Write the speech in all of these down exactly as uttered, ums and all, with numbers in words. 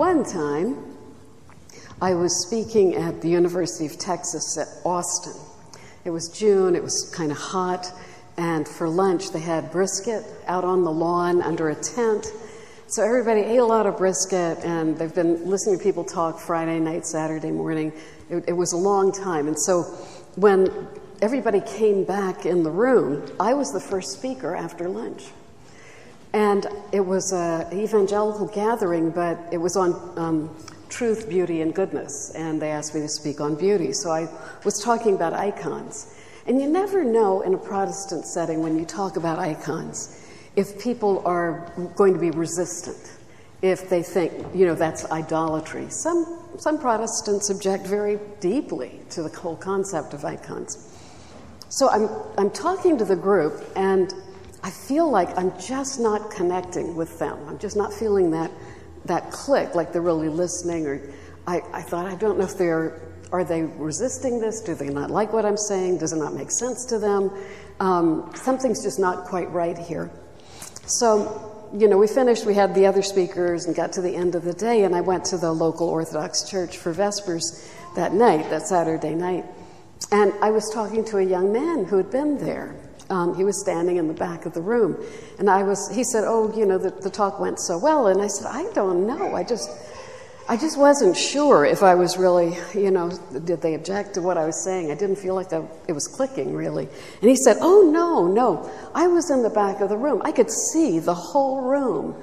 One time, I was speaking at the University of Texas at Austin. It was June, it was kind of hot, and for lunch they had brisket out on the lawn under a tent. So everybody ate a lot of brisket, and they've been listening to people talk Friday night, Saturday morning. It, it was a long time. And so when everybody came back in the room, I was the first speaker after lunch. And it was an evangelical gathering, but it was on um, truth, beauty, and goodness. And they asked me to speak on beauty. So I was talking about icons. And you never know in a Protestant setting when you talk about icons if people are going to be resistant, if they think, you know, that's idolatry. Some, some Protestants object very deeply to the whole concept of icons. So I'm, I'm talking to the group, and I feel like I'm just not connecting with them. I'm just not feeling that, that click, like they're really listening. Or I, I thought, I don't know if they're, are they resisting this? Do they not like what I'm saying? Does it not make sense to them? Um, something's just not quite right here. So, you know, we finished, we had the other speakers and got to the end of the day, and I went to the local Orthodox Church for Vespers that night, that Saturday night. And I was talking to a young man who had been there. Um, he was standing in the back of the room. And I was, he said, oh, you know, the, the talk went so well. And I said, I don't know. I just, I just wasn't sure if I was really, you know, did they object to what I was saying? I didn't feel like that, it was clicking, really. And he said, oh, no, no. I was in the back of the room. I could see the whole room.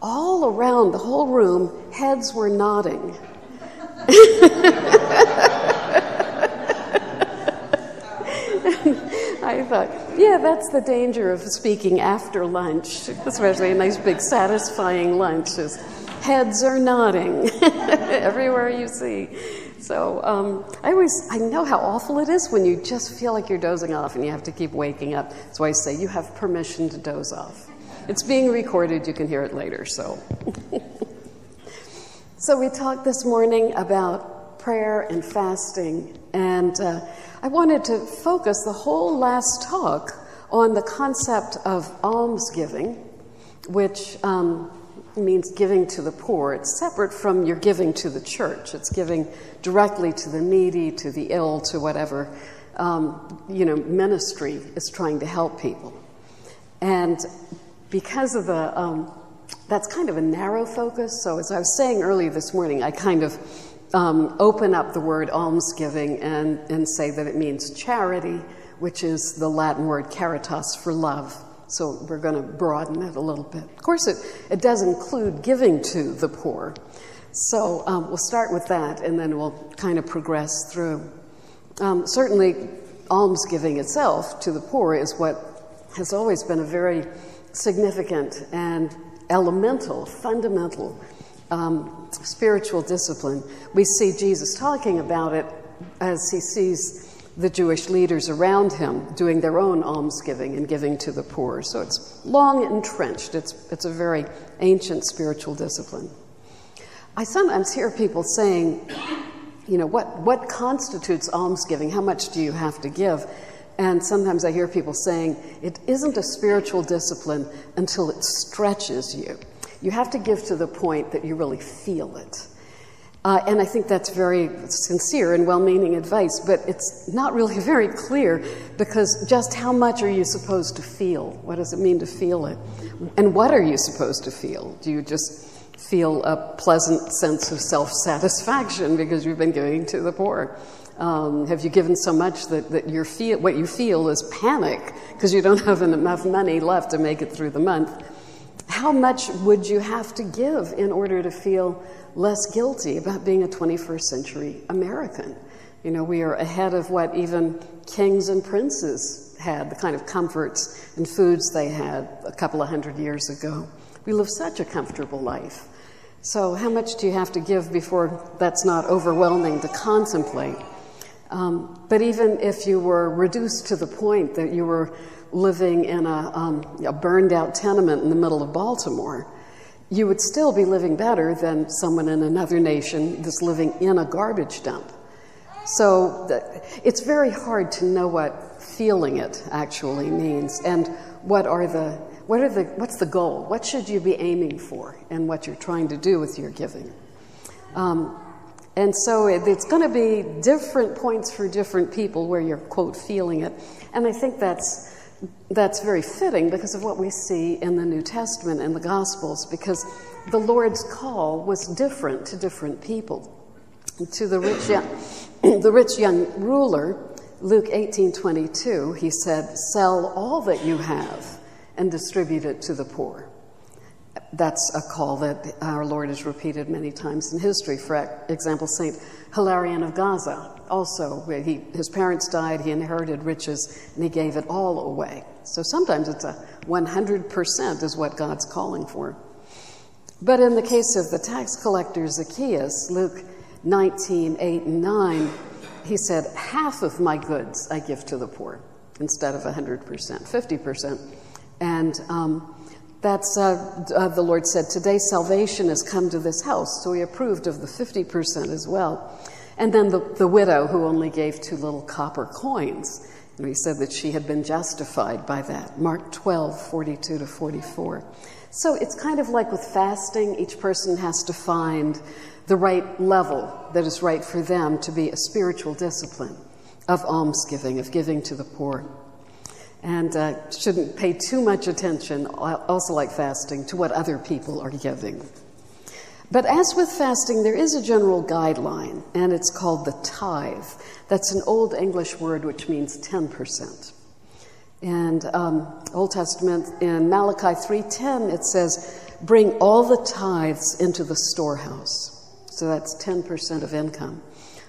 All around the whole room, heads were nodding. I thought, yeah, that's the danger of speaking after lunch, especially a nice, big, satisfying lunch is, heads are nodding everywhere you see. So um, I always, I know how awful it is when you just feel like you're dozing off and you have to keep waking up. That's why I say you have permission to doze off. It's being recorded. You can hear it later. So, so we talked this morning about prayer and fasting, and uh, I wanted to focus the whole last talk on the concept of almsgiving, which Um, means giving to the poor. It's separate from your giving to the church. It's giving directly to the needy, to the ill, to whatever, um, you know, ministry is trying to help people. And because of the, um, that's kind of a narrow focus. So as I was saying earlier this morning, I kind of um, open up the word almsgiving and, and say that it means charity, which is the Latin word caritas for love. So we're going to broaden it a little bit. Of course, it, it does include giving to the poor. So um, we'll start with that, and then we'll kind of progress through. Um, certainly, almsgiving itself to the poor is what has always been a very significant and elemental, fundamental um, spiritual discipline. We see Jesus talking about it as he sees the Jewish leaders around him doing their own almsgiving and giving to the poor. So it's long entrenched. It's, it's a very ancient spiritual discipline. I sometimes hear people saying, you know, what, what constitutes almsgiving? How much do you have to give? And sometimes I hear people saying, it isn't a spiritual discipline until it stretches you. You have to give to the point that you really feel it. Uh, and I think that's very sincere and well-meaning advice, but it's not really very clear, because just how much are you supposed to feel? What does it mean to feel it? And what are you supposed to feel? Do you just feel a pleasant sense of self-satisfaction because you've been giving to the poor? Um, have you given so much that, that your feel, what you feel is panic because you don't have enough money left to make it through the month? How much would you have to give in order to feel less guilty about being a twenty-first century American? You know, we are ahead of what even kings and princes had, the kind of comforts and foods they had a couple of hundred years ago. We live such a comfortable life. So how much do you have to give before that's not overwhelming to contemplate? Um, but even if you were reduced to the point that you were living in a, um, a burned-out tenement in the middle of Baltimore, you would still be living better than someone in another nation that's living in a garbage dump. So it's very hard to know what feeling it actually means and what are the What are the, what's the goal? What should you be aiming for and what you're trying to do with your giving? Um, and so it, it's going to be different points for different people where you're, quote, feeling it. And I think that's that's very fitting because of what we see in the New Testament and the Gospels, because the Lord's call was different to different people. To the rich young, the rich young ruler, Luke eighteen twenty-two, he said, "Sell all that you have and distribute it to the poor." That's a call that our Lord has repeated many times in history. For example, Saint Hilarion of Gaza, also, where he, his parents died, he inherited riches, and he gave it all away. So sometimes it's a one hundred percent is what God's calling for. But in the case of the tax collector Zacchaeus, Luke nineteen, eight and nine, he said, "Half of my goods I give to the poor," instead of one hundred percent, fifty percent. And um, that's, uh, uh, the Lord said, "Today salvation has come to this house." So he approved of the fifty percent as well. And then the, the widow who only gave two little copper coins, and he said that she had been justified by that. Mark twelve, forty-two to forty-four. So it's kind of like with fasting, each person has to find the right level that is right for them to be a spiritual discipline of almsgiving, of giving to the poor. And uh, shouldn't pay too much attention, also like fasting, to what other people are giving. But as with fasting, there is a general guideline, and it's called the tithe. That's an old English word which means ten percent. And um, Old Testament, in Malachi three ten, it says, "Bring all the tithes into the storehouse." So that's ten percent of income.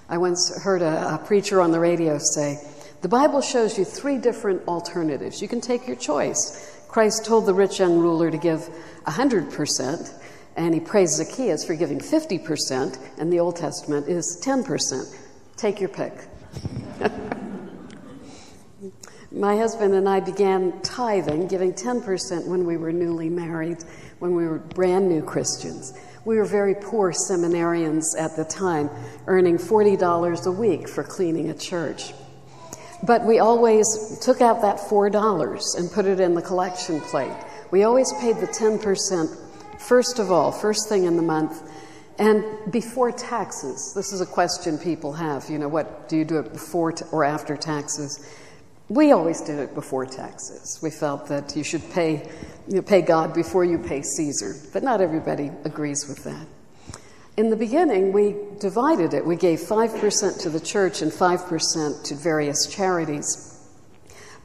I once heard a, a preacher on the radio say, "The Bible shows you three different alternatives. You can take your choice." Christ told the rich young ruler to give one hundred percent, and he praised Zacchaeus for giving fifty percent, and the Old Testament is ten percent. Take your pick. My husband and I began tithing, giving ten percent when we were newly married, when we were brand new Christians. We were very poor seminarians at the time, earning forty dollars a week for cleaning a church. But we always took out that four dollars and put it in the collection plate. We always paid the ten percent first of all, first thing in the month, and before taxes. This is a question people have, you know, what do you do it before t- or after taxes? We always did it before taxes. We felt that you should pay, you know, pay God before you pay Caesar, but not everybody agrees with that. In the beginning, we divided it. We gave five percent to the church and five percent to various charities.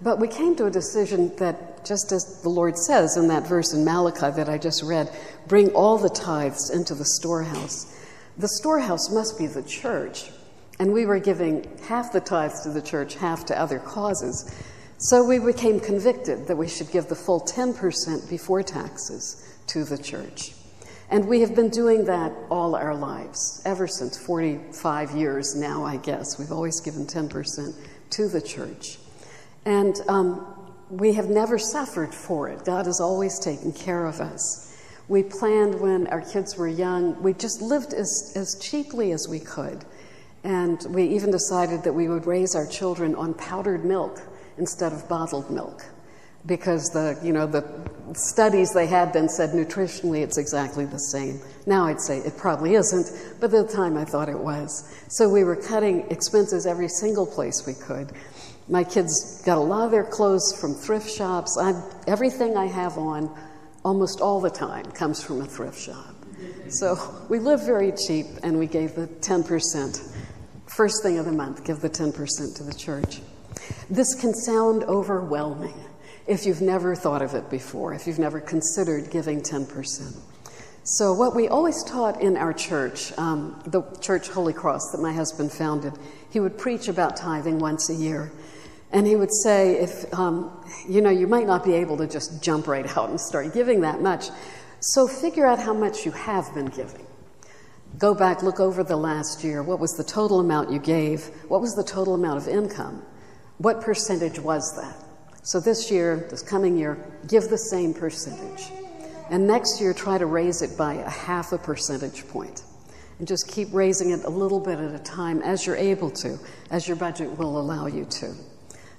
But we came to a decision that, just as the Lord says in that verse in Malachi that I just read, "Bring all the tithes into the storehouse." The storehouse must be the church. And we were giving half the tithes to the church, half to other causes. So we became convicted that we should give the full ten percent before taxes to the church. And we have been doing that all our lives, ever since forty-five years now, I guess. We've always given ten percent to the church. And um, we have never suffered for it. God has always taken care of us. We planned when our kids were young. We just lived as, as cheaply as we could. And we even decided that we would raise our children on powdered milk instead of bottled milk, because the, you know, the studies they had then said nutritionally it's exactly the same. Now I'd say it probably isn't, but at the time I thought it was. So we were cutting expenses every single place we could. My kids got a lot of their clothes from thrift shops. I'm, everything I have on almost all the time comes from a thrift shop. So we lived very cheap, and we gave the ten percent. First thing of the month, give the ten percent to the church. This can sound overwhelming if you've never thought of it before, if you've never considered giving ten percent. So what we always taught in our church, um, the Church Holy Cross that my husband founded, he would preach about tithing once a year. And he would say, if um, you know, you might not be able to just jump right out and start giving that much. So figure out how much you have been giving. Go back, look over the last year. What was the total amount you gave? What was the total amount of income? What percentage was that? So this year, this coming year, give the same percentage. And next year, try to raise it by a half a percentage point. And just keep raising it a little bit at a time as you're able to, as your budget will allow you to.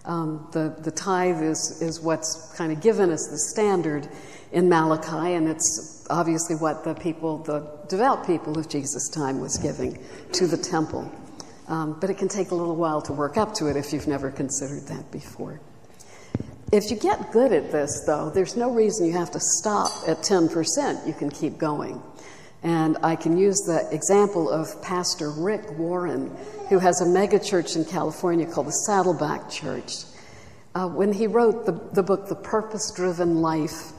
Um, the, the tithe is, is what's kind of given as the standard in Malachi, and it's obviously what the people, the devout people of Jesus' time was giving to the temple. Um, but it can take a little while to work up to it if you've never considered that before. If you get good at this, though, there's no reason you have to stop at ten percent. You can keep going. And I can use the example of Pastor Rick Warren, who has a mega church in California called the Saddleback Church. Uh, when he wrote the, the book, The Purpose-Driven Life,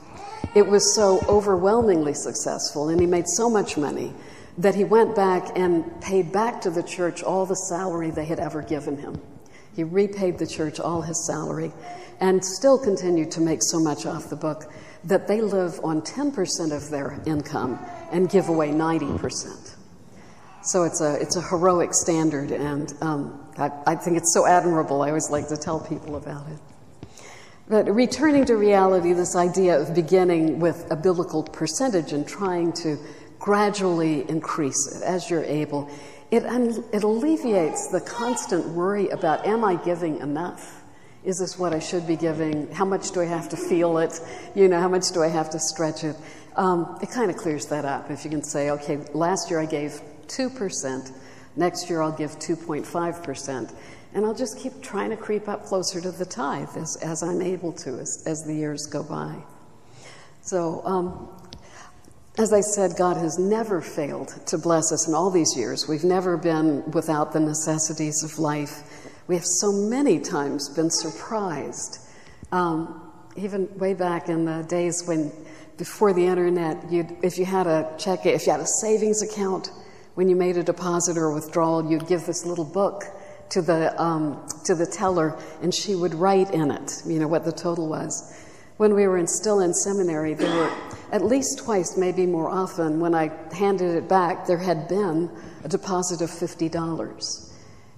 it was so overwhelmingly successful, and he made so much money that he went back and paid back to the church all the salary they had ever given him. He repaid the church all his salary and still continued to make so much off the book that they live on ten percent of their income and give away ninety percent. So it's a, it's a heroic standard, and um, I, I think it's so admirable. I always like to tell people about it. But returning to reality, this idea of beginning with a biblical percentage and trying to gradually increase it as you're able, it, it alleviates the constant worry about, am I giving enough? Is this what I should be giving? How much do I have to feel it? You know, how much do I have to stretch it? Um, it kind of clears that up. If you can say, okay, last year I gave two percent, next year I'll give two point five percent, and I'll just keep trying to creep up closer to the tithe as, as I'm able to, as, as the years go by. So, um, as I said, God has never failed to bless us in all these years. We've never been without the necessities of life. We have so many times been surprised. Um, even way back in the days when, before the internet, you'd, if you had a check, if you had a savings account, when you made a deposit or a withdrawal, you'd give this little book to the um, to the teller, and she would write in it, you know, what the total was. When we were in, still in seminary, there were at least twice, maybe more often, when I handed it back, there had been a deposit of fifty dollars.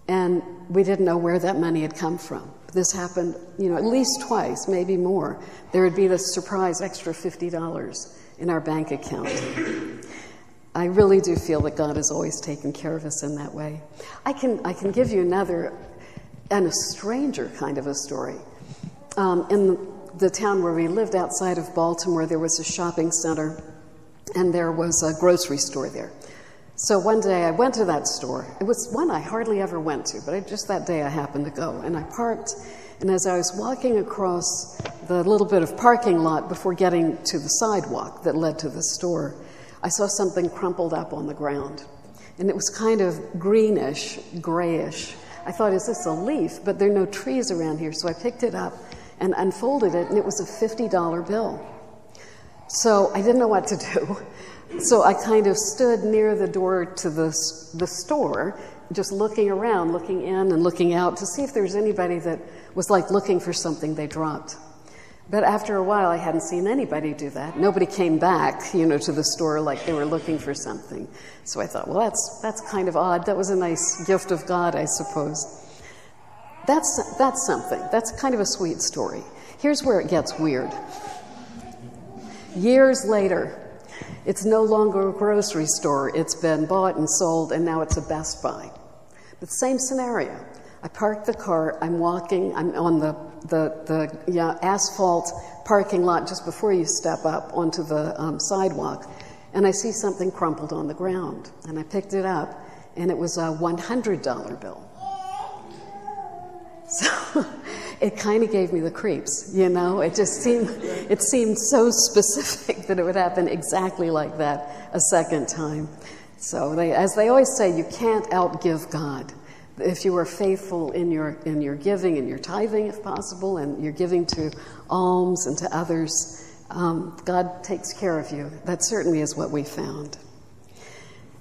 And we didn't know where that money had come from. This happened, you know, at least twice, maybe more. There would be this surprise extra fifty dollars in our bank account. I really do feel that God has always taken care of us in that way. I can, I can give you another, and a stranger kind of a story. Um, in the, the town where we lived outside of Baltimore, there was a shopping center, and there was a grocery store there. So one day I went to that store. It was one I hardly ever went to, but I, just that day I happened to go. And I parked, and as I was walking across the little bit of parking lot before getting to the sidewalk that led to the store, I saw something crumpled up on the ground. And it was kind of greenish, grayish. I thought, is this a leaf? But there are no trees around here. So I picked it up and unfolded it, and it was a fifty dollar bill. So I didn't know what to do. So I kind of stood near the door to the, the store, just looking around, looking in and looking out to see if there was anybody that was like looking for something they dropped. But after a while, I hadn't seen anybody do that. Nobody came back, you know, to the store like they were looking for something. So I thought, well, that's, that's kind of odd. That was a nice gift of God, I suppose. That's, that's something. That's kind of a sweet story. Here's where it gets weird. Years later, it's no longer a grocery store. It's been bought and sold, and now it's a Best Buy. But same scenario. I parked the car. I'm walking. I'm on the, the, the yeah, asphalt parking lot just before you step up onto the um, sidewalk, and I see something crumpled on the ground. And I picked it up, and it was a one hundred dollar bill. So it kind of gave me the creeps, you know? It just seemed, it seemed so specific that it would happen exactly like that a second time. So they, as they always say, you can't outgive God. If you are faithful in your, in your giving and your tithing, if possible, and you're giving to alms and to others, um, God takes care of you. That certainly is what we found.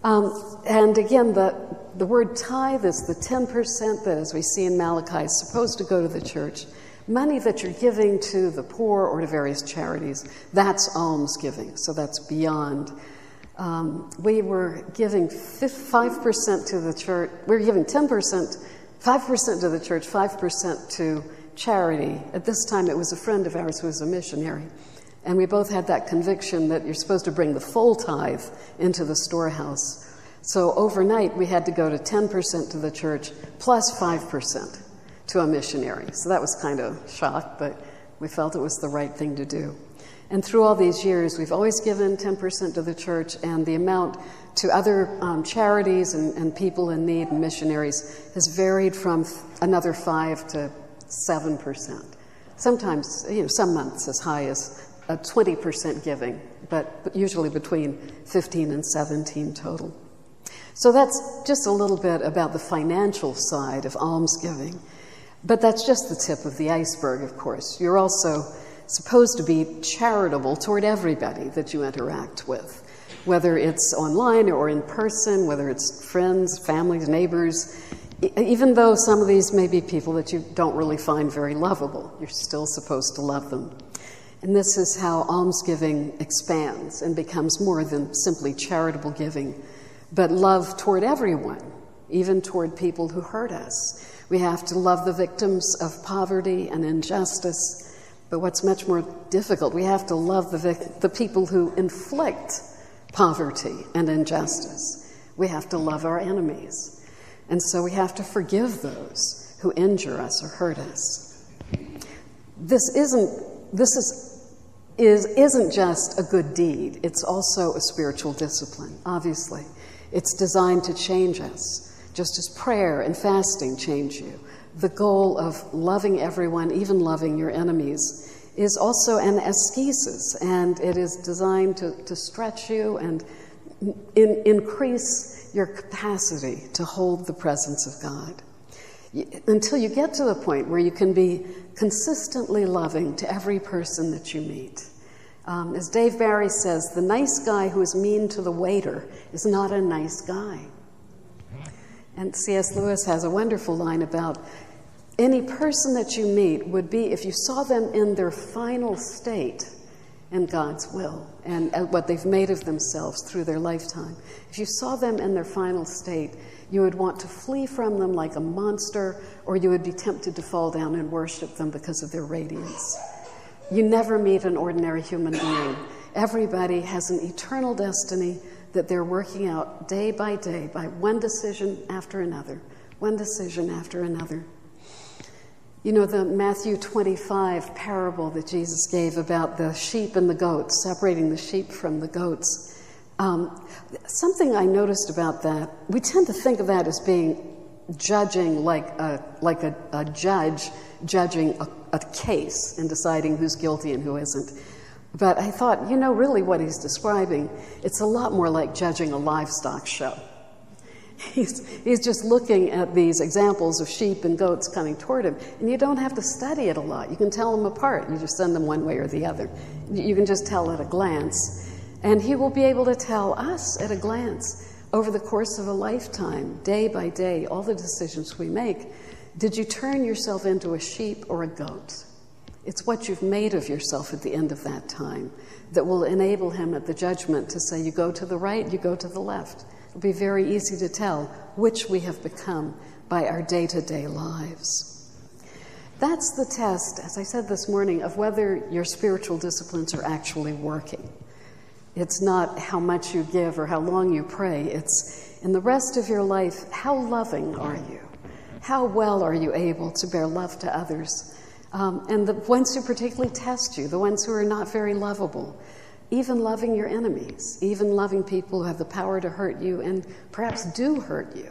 Um, and again, the, the word tithe is the ten percent that, as we see in Malachi, is supposed to go to the church. Money that you're giving to the poor or to various charities, that's almsgiving, so that's beyond. Um, we were giving five percent to the church. We were giving ten percent, five percent to the church, five percent to charity. At this time, it was a friend of ours who was a missionary. And we both had that conviction that you're supposed to bring the full tithe into the storehouse. So overnight, we had to go to ten percent to the church plus five percent to a missionary. So that was kind of a shock, but we felt it was the right thing to do. And through all these years, we've always given ten percent to the church, and the amount to other um, charities and, and people in need and missionaries has varied from another five to seven percent. Sometimes, you know, some months as high as uh, twenty percent giving, but usually between fifteen and seventeen total. So that's just a little bit about the financial side of almsgiving. But that's just the tip of the iceberg, of course. You're also supposed to be charitable toward everybody that you interact with, whether it's online or in person, whether it's friends, families, neighbors. Even though some of these may be people that you don't really find very lovable, you're still supposed to love them. And this is how almsgiving expands and becomes more than simply charitable giving, but love toward everyone, even toward people who hurt us. We have to love the victims of poverty and injustice, but what's much more difficult, we have to love the, vic- the people who inflict poverty and injustice. We have to love our enemies. And so we have to forgive those who injure us or hurt us. This isn't, this is, is, isn't just a good deed. It's also a spiritual discipline, obviously. It's designed to change us, just as prayer and fasting change you. The goal of loving everyone, even loving your enemies, is also an ascesis, and it is designed to, to stretch you and in, increase your capacity to hold the presence of God, until you get to the point where you can be consistently loving to every person that you meet. Um, as Dave Barry says, the nice guy who is mean to the waiter is not a nice guy. And C S Lewis has a wonderful line about any person that you meet would be if you saw them in their final state and God's will, and what they've made of themselves through their lifetime. If you saw them in their final state, you would want to flee from them like a monster, or you would be tempted to fall down and worship them because of their radiance. You never meet an ordinary human being. Everybody has an eternal destiny that they're working out day by day, by one decision after another, one decision after another. You know, the Matthew twenty-five parable that Jesus gave about the sheep and the goats, separating the sheep from the goats. Um, something I noticed about that, we tend to think of that as being judging like a, like a, a judge judging a, a case and deciding who's guilty and who isn't. But I thought, you know, really what he's describing, it's a lot more like judging a livestock show. He's, he's just looking at these examples of sheep and goats coming toward him, and you don't have to study it a lot. You can tell them apart. You just send them one way or the other. You can just tell at a glance, and he will be able to tell us at a glance over the course of a lifetime, day by day, all the decisions we make. Did you turn yourself into a sheep or a goat? It's what you've made of yourself at the end of that time that will enable him at the judgment to say, you go to the right, you go to the left. It'll be very easy to tell which we have become by our day-to-day lives. That's the test, as I said this morning, of whether your spiritual disciplines are actually working. It's not how much you give or how long you pray. It's in the rest of your life, how loving are you? How well are you able to bear love to others? Um, and the ones who particularly test you, the ones who are not very lovable, even loving your enemies, even loving people who have the power to hurt you and perhaps do hurt you.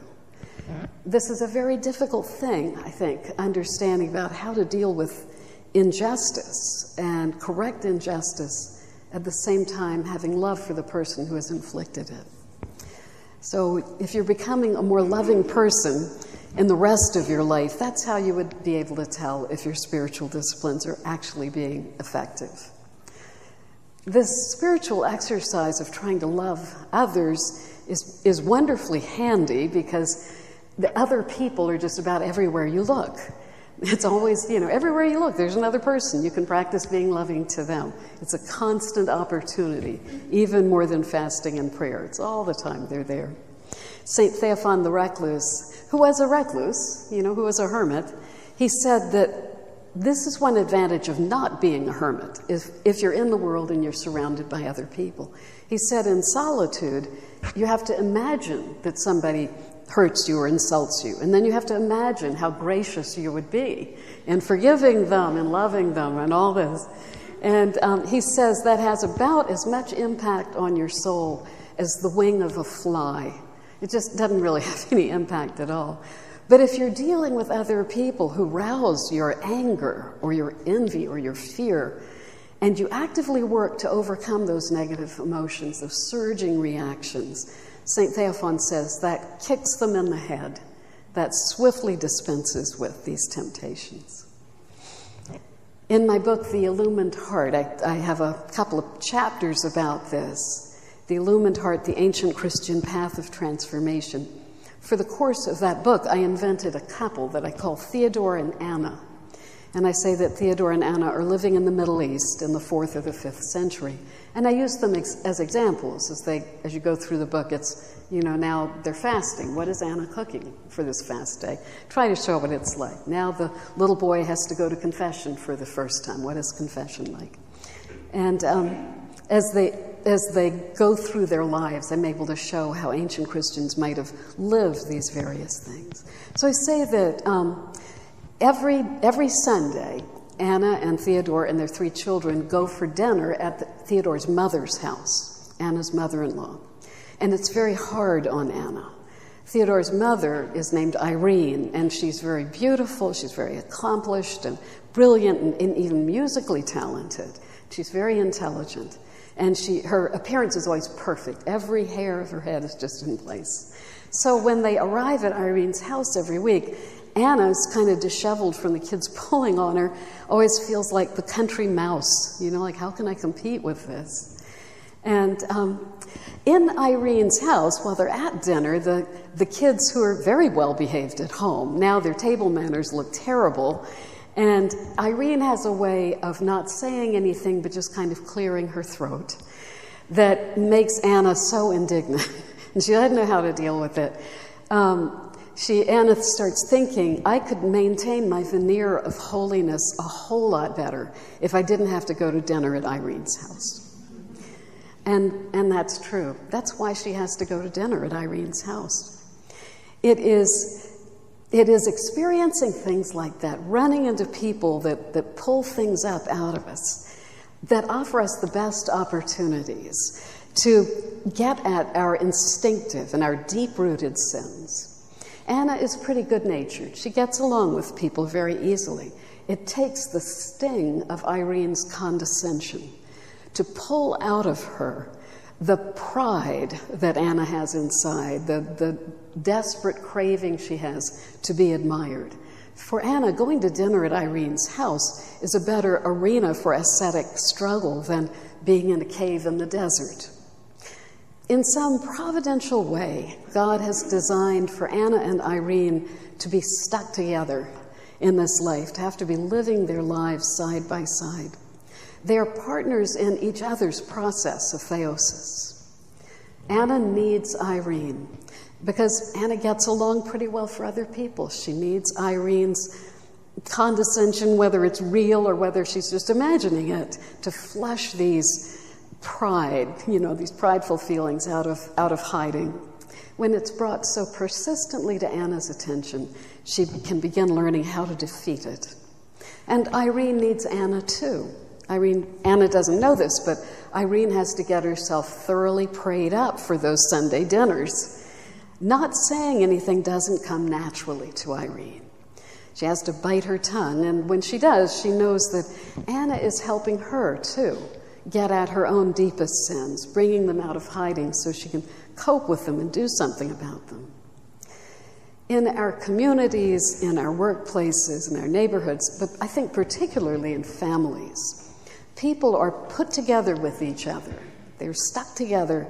This is a very difficult thing, I think, understanding about how to deal with injustice and correct injustice at the same time having love for the person who has inflicted it. So if you're becoming a more loving person in the rest of your life, that's how you would be able to tell if your spiritual disciplines are actually being effective. This spiritual exercise of trying to love others is, is wonderfully handy because the other people are just about everywhere you look. It's always, you know, everywhere you look, there's another person. You can practice being loving to them. It's a constant opportunity, even more than fasting and prayer. It's all the time they're there. Saint Theophan the Recluse, who was a recluse, you know, who was a hermit, he said that this is one advantage of not being a hermit, if, if you're in the world and you're surrounded by other people. He said in solitude, you have to imagine that somebody hurts you or insults you. And then you have to imagine how gracious you would be in forgiving them and loving them and all this. And um, he says that has about as much impact on your soul as the wing of a fly. It just doesn't really have any impact at all. But if you're dealing with other people who rouse your anger or your envy or your fear, and you actively work to overcome those negative emotions, those surging reactions, Saint Theophane says that kicks them in the head, that swiftly dispenses with these temptations. In my book, The Illumined Heart, I, I have a couple of chapters about this. The Illumined Heart, The Ancient Christian Path of Transformation. For the course of that book, I invented a couple that I call Theodore and Anna. And I say that Theodore and Anna are living in the Middle East in the fourth or the fifth century. And I use them ex as examples. As, they, as you go through the book, it's, you know, now they're fasting. What is Anna cooking for this fast day? Try to show what it's like. Now the little boy has to go to confession for the first time. What is confession like? And um, as they... As they go through their lives, I'm able to show how ancient Christians might have lived these various things. So I say that um, every, every Sunday, Anna and Theodore and their three children go for dinner at the, Theodore's mother's house, Anna's mother-in-law. And it's very hard on Anna. Theodore's mother is named Irene, and she's very beautiful, she's very accomplished and brilliant and, and even musically talented. She's very intelligent. And she, her appearance is always perfect. Every hair of her head is just in place. So when they arrive at Irene's house every week, Anna's kind of disheveled from the kids pulling on her, always feels like the country mouse. You know, like, how can I compete with this? And um, in Irene's house, while they're at dinner, the, the kids who are very well behaved at home, now their table manners look terrible. And Irene has a way of not saying anything but just kind of clearing her throat that makes Anna so indignant. And she doesn't know how to deal with it. Um, she, Anna starts thinking, I could maintain my veneer of holiness a whole lot better if I didn't have to go to dinner at Irene's house. And, and that's true. That's why she has to go to dinner at Irene's house. It is... It is experiencing things like that, running into people that, that pull things up out of us, that offer us the best opportunities to get at our instinctive and our deep-rooted sins. Anna is pretty good-natured. She gets along with people very easily. It takes the sting of Irene's condescension to pull out of her the pride that Anna has inside, the, the desperate craving she has to be admired. For Anna, going to dinner at Irene's house is a better arena for ascetic struggle than being in a cave in the desert. In some providential way, God has designed for Anna and Irene to be stuck together in this life, to have to be living their lives side by side. They are partners in each other's process of theosis. Anna needs Irene because Anna gets along pretty well for other people. She needs Irene's condescension, whether it's real or whether she's just imagining it, to flush these pride, you know, these prideful feelings out of, out of hiding. When it's brought so persistently to Anna's attention, she can begin learning how to defeat it. And Irene needs Anna too. Irene, Anna doesn't know this, but Irene has to get herself thoroughly prayed up for those Sunday dinners. Not saying anything doesn't come naturally to Irene. She has to bite her tongue, and when she does, she knows that Anna is helping her, too, get at her own deepest sins, bringing them out of hiding so she can cope with them and do something about them. In our communities, in our workplaces, in our neighborhoods, but I think particularly in families, people are put together with each other. They're stuck together.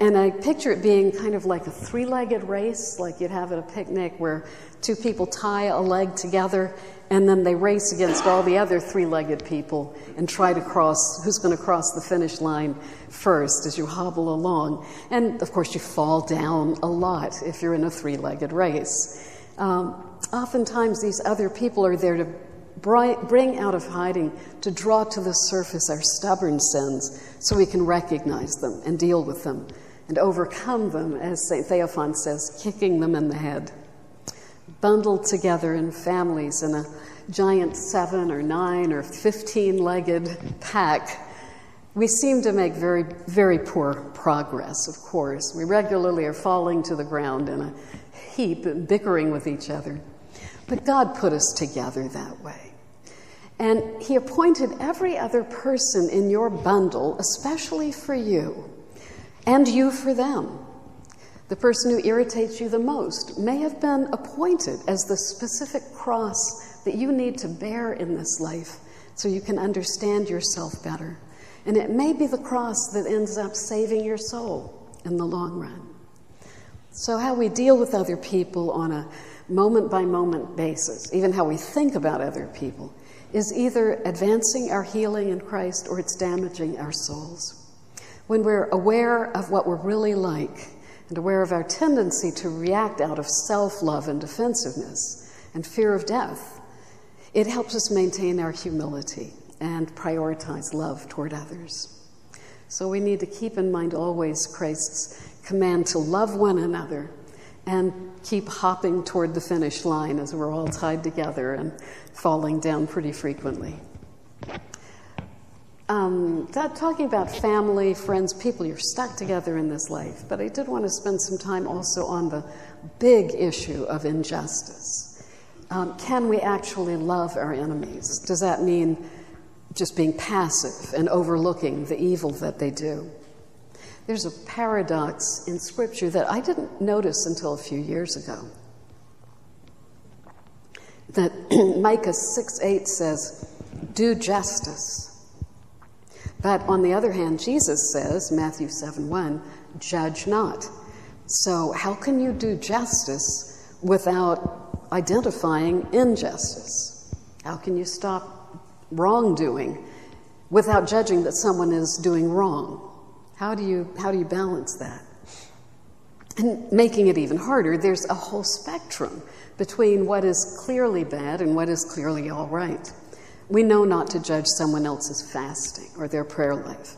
And I picture it being kind of like a three-legged race, like you'd have at a picnic where two people tie a leg together and then they race against all the other three-legged people and try to cross, who's going to cross the finish line first as you hobble along. And, of course, you fall down a lot if you're in a three-legged race. Um, oftentimes these other people are there to bring out of hiding, to draw to the surface our stubborn sins so we can recognize them and deal with them and overcome them, as Saint Theophan says, kicking them in the head. Bundled together in families in a giant seven or nine or fifteen-legged pack, we seem to make very, very poor progress, of course. We regularly are falling to the ground in a heap and bickering with each other. But God put us together that way. And he appointed every other person in your bundle, especially for you, and you for them. The person who irritates you the most may have been appointed as the specific cross that you need to bear in this life so you can understand yourself better. And it may be the cross that ends up saving your soul in the long run. So how we deal with other people on a moment-by-moment basis, even how we think about other people, is either advancing our healing in Christ or it's damaging our souls. When we're aware of what we're really like and aware of our tendency to react out of self-love and defensiveness and fear of death, it helps us maintain our humility and prioritize love toward others. So we need to keep in mind always Christ's command to love one another and keep hopping toward the finish line as we're all tied together and falling down pretty frequently. Um, that, talking about family, friends, people, you're stuck together in this life, but I did want to spend some time also on the big issue of injustice. Um, can we actually love our enemies? Does that mean just being passive and overlooking the evil that they do? There's a paradox in Scripture that I didn't notice until a few years ago. That Micah six eight says, do justice. But on the other hand, Jesus says, Matthew seven one, judge not. So how can you do justice without identifying injustice? How can you stop wrongdoing without judging that someone is doing wrong? How do you, how do you balance that? And making it even harder, there's a whole spectrum between what is clearly bad and what is clearly all right. We know not to judge someone else's fasting or their prayer life.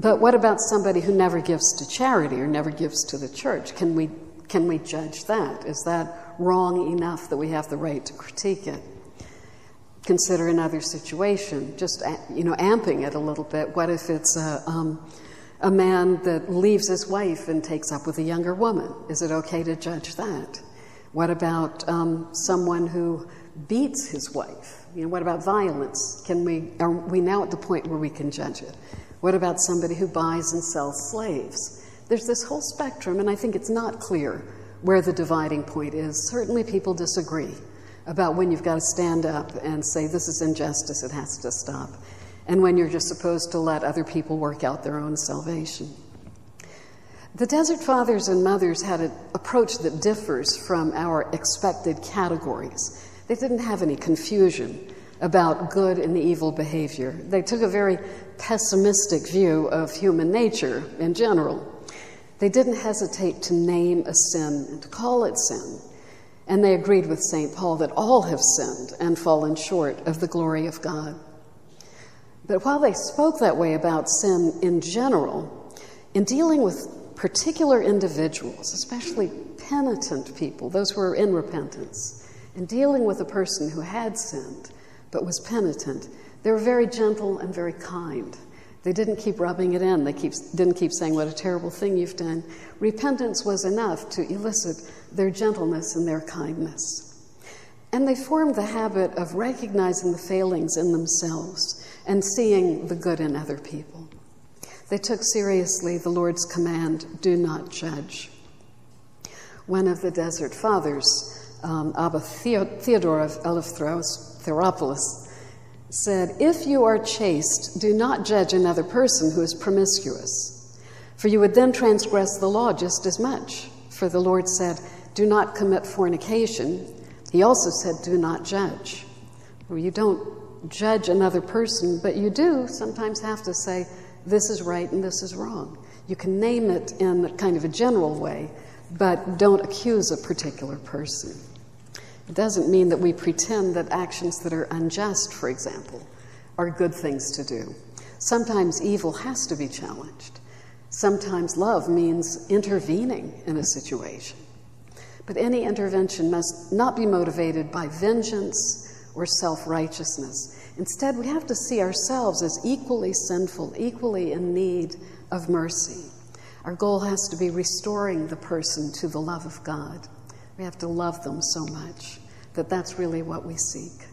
But what about somebody who never gives to charity or never gives to the church? Can we, can we judge that? Is that wrong enough that we have the right to critique it? Consider another situation, just, you know, amping it a little bit. What if it's a... Um, A man that leaves his wife and takes up with a younger woman? Is it okay to judge that? What about um, someone who beats his wife? You know, what about violence? Can we, are we now at the point where we can judge it? What about somebody who buys and sells slaves? There's this whole spectrum, and I think it's not clear where the dividing point is. Certainly people disagree about when you've got to stand up and say, this is injustice, it has to stop, and when you're just supposed to let other people work out their own salvation. The Desert Fathers and Mothers had an approach that differs from our expected categories. They didn't have any confusion about good and evil behavior. They took a very pessimistic view of human nature in general. They didn't hesitate to name a sin and to call it sin. And they agreed with Saint Paul that all have sinned and fallen short of the glory of God. But while they spoke that way about sin in general, in dealing with particular individuals, especially penitent people, those who are in repentance, and dealing with a person who had sinned but was penitent, they were very gentle and very kind. They didn't keep rubbing it in. They keep, didn't keep saying, what a terrible thing you've done. Repentance was enough to elicit their gentleness and their kindness. And they formed the habit of recognizing the failings in themselves and seeing the good in other people. They took seriously the Lord's command, do not judge. One of the Desert Fathers, um, Abba Theodore of Eleutheropolis, said, if you are chaste, do not judge another person who is promiscuous, for you would then transgress the law just as much. For the Lord said, do not commit fornication. He also said, do not judge. Well, you don't judge another person, but you do sometimes have to say, this is right and this is wrong. You can name it in kind of a general way, but don't accuse a particular person. It doesn't mean that we pretend that actions that are unjust, for example, are good things to do. Sometimes evil has to be challenged. Sometimes love means intervening in a situation. But any intervention must not be motivated by vengeance or self-righteousness. Instead, we have to see ourselves as equally sinful, equally in need of mercy. Our goal has to be restoring the person to the love of God. We have to love them so much that that's really what we seek.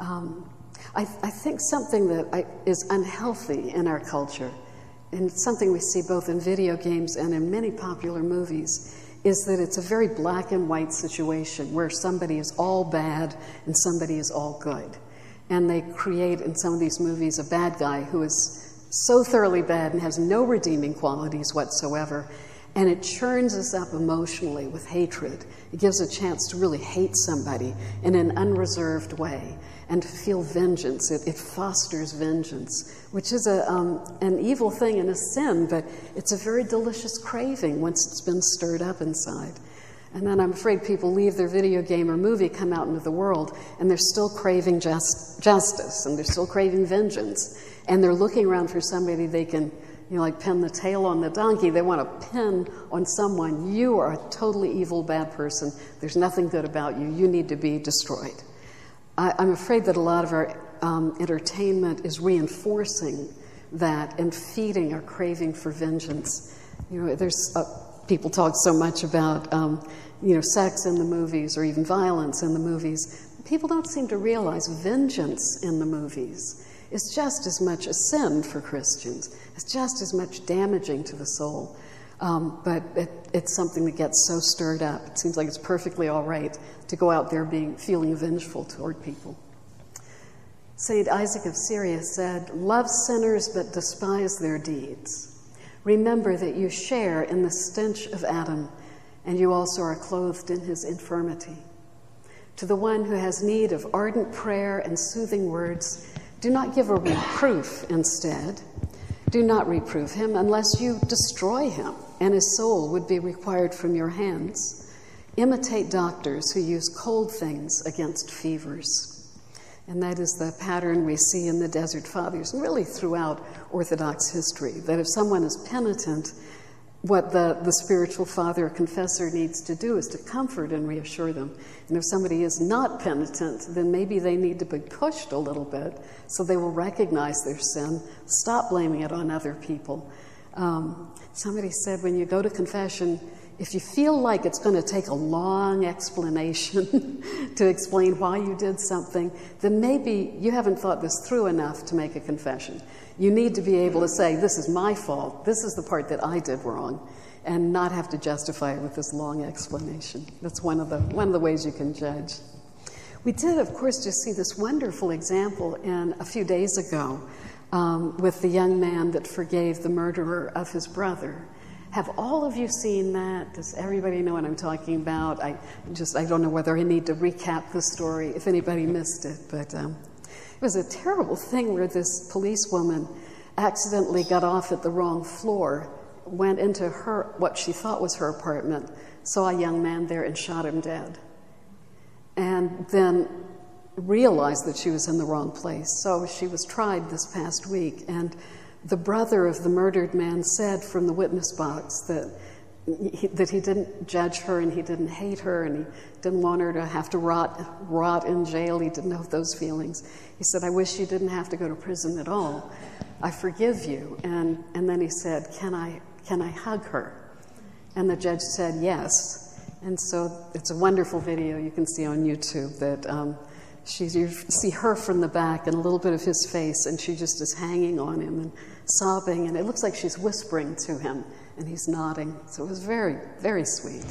Um, I, I think something that I, is unhealthy in our culture, and something we see both in video games and in many popular movies, is that it's a very black and white situation where somebody is all bad and somebody is all good. And they create in some of these movies a bad guy who is so thoroughly bad and has no redeeming qualities whatsoever. And it churns us up emotionally with hatred. It gives a chance to really hate somebody in an unreserved way and to feel vengeance. It, it fosters vengeance, which is a, um, an evil thing and a sin, but it's a very delicious craving once it's been stirred up inside. And then I'm afraid people leave their video game or movie, come out into the world, and they're still craving just, justice, and they're still craving vengeance. And they're looking around for somebody they can, you know, like pin the tail on the donkey. They want to pin on someone, you are a totally evil, bad person. There's nothing good about you. You need to be destroyed. I, I'm afraid that a lot of our um, entertainment is reinforcing that and feeding our craving for vengeance. You know, there's a, people talk so much about, um, you know, sex in the movies or even violence in the movies. People don't seem to realize vengeance in the movies is just as much a sin for Christians. It's just as much damaging to the soul. Um, but it, it's something that gets so stirred up. It seems like it's perfectly all right to go out there being feeling vengeful toward people. Saint Isaac of Syria said, "Love sinners but despise their deeds. Remember that you share in the stench of Adam, and you also are clothed in his infirmity. To the one who has need of ardent prayer and soothing words, do not give a reproof instead. Do not reprove him unless you destroy him, and his soul would be required from your hands. Imitate doctors who use cold things against fevers." And that is the pattern we see in the Desert Fathers, and really throughout Orthodox history, that if someone is penitent, what the, the spiritual father or confessor needs to do is to comfort and reassure them. And if somebody is not penitent, then maybe they need to be pushed a little bit so they will recognize their sin, stop blaming it on other people. Um, somebody said when you go to confession, if you feel like it's going to take a long explanation to explain why you did something, then maybe you haven't thought this through enough to make a confession. You need to be able to say, this is my fault, this is the part that I did wrong, and not have to justify it with this long explanation. That's one of the, one of the ways you can judge. We did, of course, just see this wonderful example in, a few days ago um, with the young man that forgave the murderer of his brother. Have all of you seen that? Does everybody know what I'm talking about? I just, I don't know whether I need to recap the story if anybody missed it, but um, it was a terrible thing where this policewoman accidentally got off at the wrong floor, went into her, what she thought was her apartment, saw a young man there and shot him dead. And then realized that she was in the wrong place. So she was tried this past week, and the brother of the murdered man said from the witness box that he, that he didn't judge her and he didn't hate her and he didn't want her to have to rot, rot in jail. He didn't have those feelings. He said, "I wish you didn't have to go to prison at all. I forgive you." And, and then he said, can I, can I hug her? And the judge said yes. And so it's a wonderful video you can see on YouTube that um, She, you see her from the back and a little bit of his face, and she just is hanging on him and sobbing, and it looks like she's whispering to him, and he's nodding. So it was very, very sweet.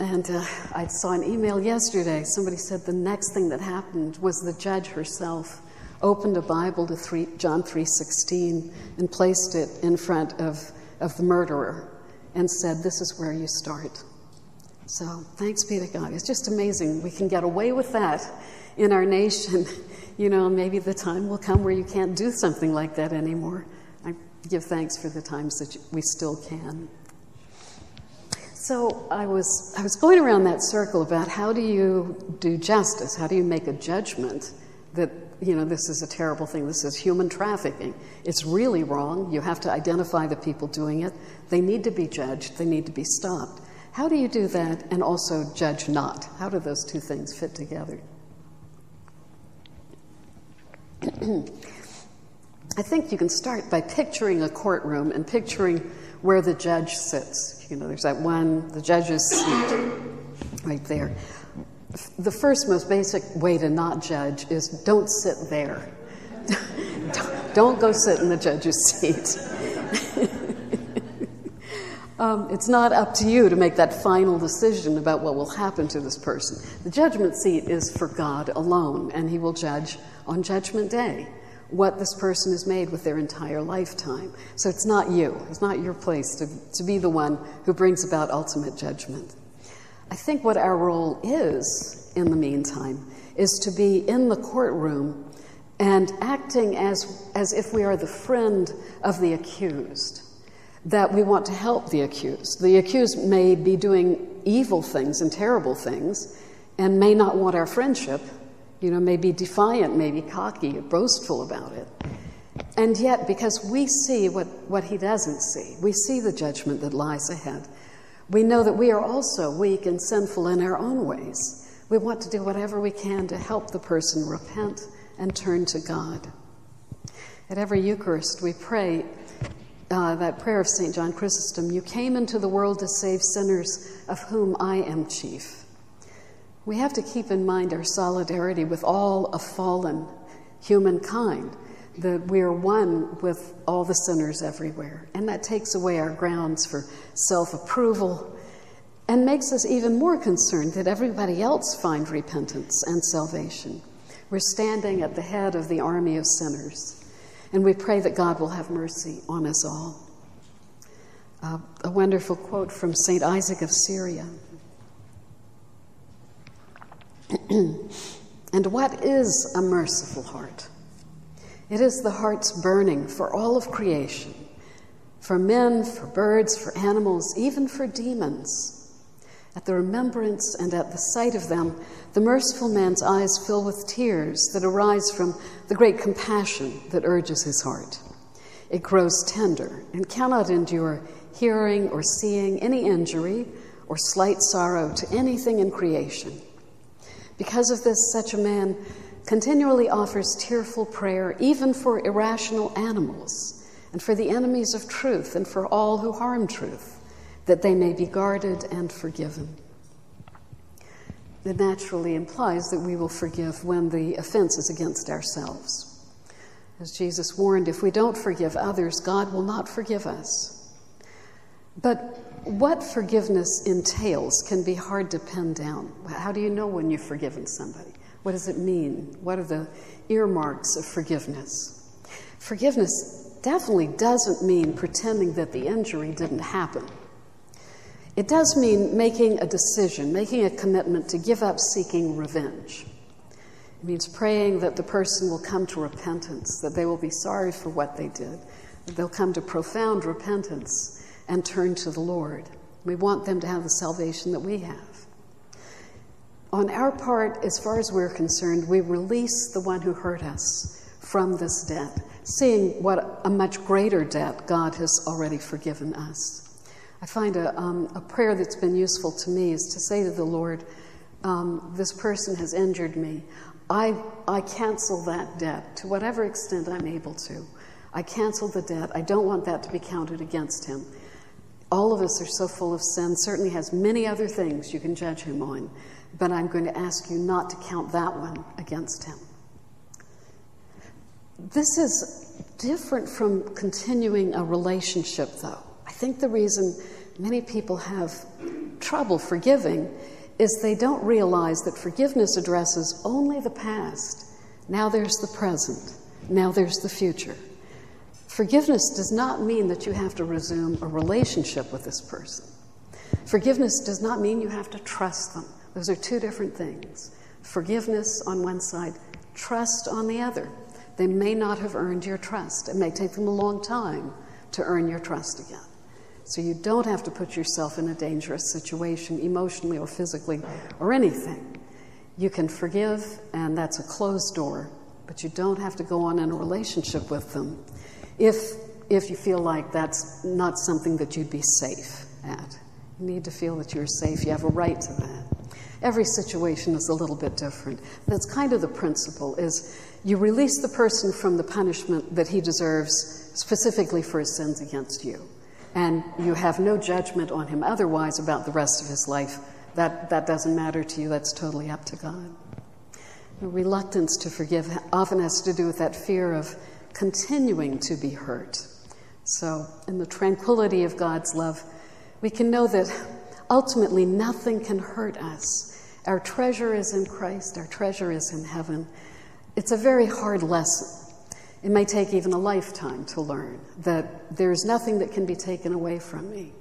And uh, I saw an email yesterday. Somebody said the next thing that happened was the judge herself opened a Bible to three, John three sixteen and placed it in front of, of the murderer and said, "This is where you start." So thanks be to God. It's just amazing. We can get away with that in our nation. You know, maybe the time will come where you can't do something like that anymore. I give thanks for the times that we still can. So I was, I was going around that circle about how do you do justice? How do you make a judgment that, you know, this is a terrible thing. This is human trafficking. It's really wrong. You have to identify the people doing it. They need to be judged. They need to be stopped. How do you do that and also judge not? How do those two things fit together? I think you can start by picturing a courtroom and picturing where the judge sits. You know, there's that one, the judge's seat right there. The first most basic way to not judge is don't sit there. don't, don't go sit in the judge's seat. um, it's not up to you to make that final decision about what will happen to this person. The judgment seat is for God alone, and he will judge on Judgment Day what this person has made with their entire lifetime. So it's not you. It's not your place to, to be the one who brings about ultimate judgment. I think what our role is, in the meantime, is to be in the courtroom and acting as, as if we are the friend of the accused, that we want to help the accused. The accused may be doing evil things and terrible things and may not want our friendship, you know, may be defiant, may be cocky, boastful about it. And yet, because we see what, what he doesn't see, we see the judgment that lies ahead, we know that we are also weak and sinful in our own ways. We want to do whatever we can to help the person repent and turn to God. At every Eucharist, we pray uh, that prayer of Saint John Chrysostom, "You came into the world to save sinners, of whom I am chief." We have to keep in mind our solidarity with all of fallen humankind, that we are one with all the sinners everywhere. And that takes away our grounds for self-approval and makes us even more concerned that everybody else find repentance and salvation. We're standing at the head of the army of sinners, and we pray that God will have mercy on us all. Uh, a wonderful quote from Saint Isaac of Syria. "And what is a merciful heart? It is the heart's burning for all of creation, for men, for birds, for animals, even for demons. At the remembrance and at the sight of them, the merciful man's eyes fill with tears that arise from the great compassion that urges his heart. It grows tender and cannot endure hearing or seeing any injury or slight sorrow to anything in creation. Because of this, such a man continually offers tearful prayer even for irrational animals and for the enemies of truth and for all who harm truth, that they may be guarded and forgiven." That naturally implies that we will forgive when the offense is against ourselves. As Jesus warned, if we don't forgive others, God will not forgive us. But what forgiveness entails can be hard to pin down. How do you know when you've forgiven somebody? What does it mean? What are the earmarks of forgiveness? Forgiveness definitely doesn't mean pretending that the injury didn't happen. It does mean making a decision, making a commitment to give up seeking revenge. It means praying that the person will come to repentance, that they will be sorry for what they did, that they'll come to profound repentance and turn to the Lord. We want them to have the salvation that we have. On our part, as far as we're concerned, we release the one who hurt us from this debt, seeing what a much greater debt God has already forgiven us. I find a, um, a prayer that's been useful to me is to say to the Lord, um, this person has injured me. I, I cancel that debt to whatever extent I'm able to. I cancel the debt. I don't want that to be counted against him. All of us are so full of sin, certainly has many other things you can judge him on. But I'm going to ask you not to count that one against him. This is different from continuing a relationship, though. I think the reason many people have trouble forgiving is they don't realize that forgiveness addresses only the past. Now there's the present. Now there's the future. Forgiveness does not mean that you have to resume a relationship with this person. Forgiveness does not mean you have to trust them. Those are two different things. Forgiveness on one side, trust on the other. They may not have earned your trust. It may take them a long time to earn your trust again. So you don't have to put yourself in a dangerous situation emotionally or physically or anything. You can forgive, and that's a closed door but you don't have to go on in a relationship with them if, if you feel like that's not something that you'd be safe at. You need to feel that you're safe. You have a right to that. Every situation is a little bit different. That's kind of the principle, is you release the person from the punishment that he deserves specifically for his sins against you. And you have no judgment on him otherwise about the rest of his life. That, that doesn't matter to you. That's totally up to God. The reluctance to forgive often has to do with that fear of continuing to be hurt. So in the tranquility of God's love, we can know that ultimately nothing can hurt us. Our treasure is in Christ. Our treasure is in heaven. It's a very hard lesson. It may take even a lifetime to learn that there's nothing that can be taken away from me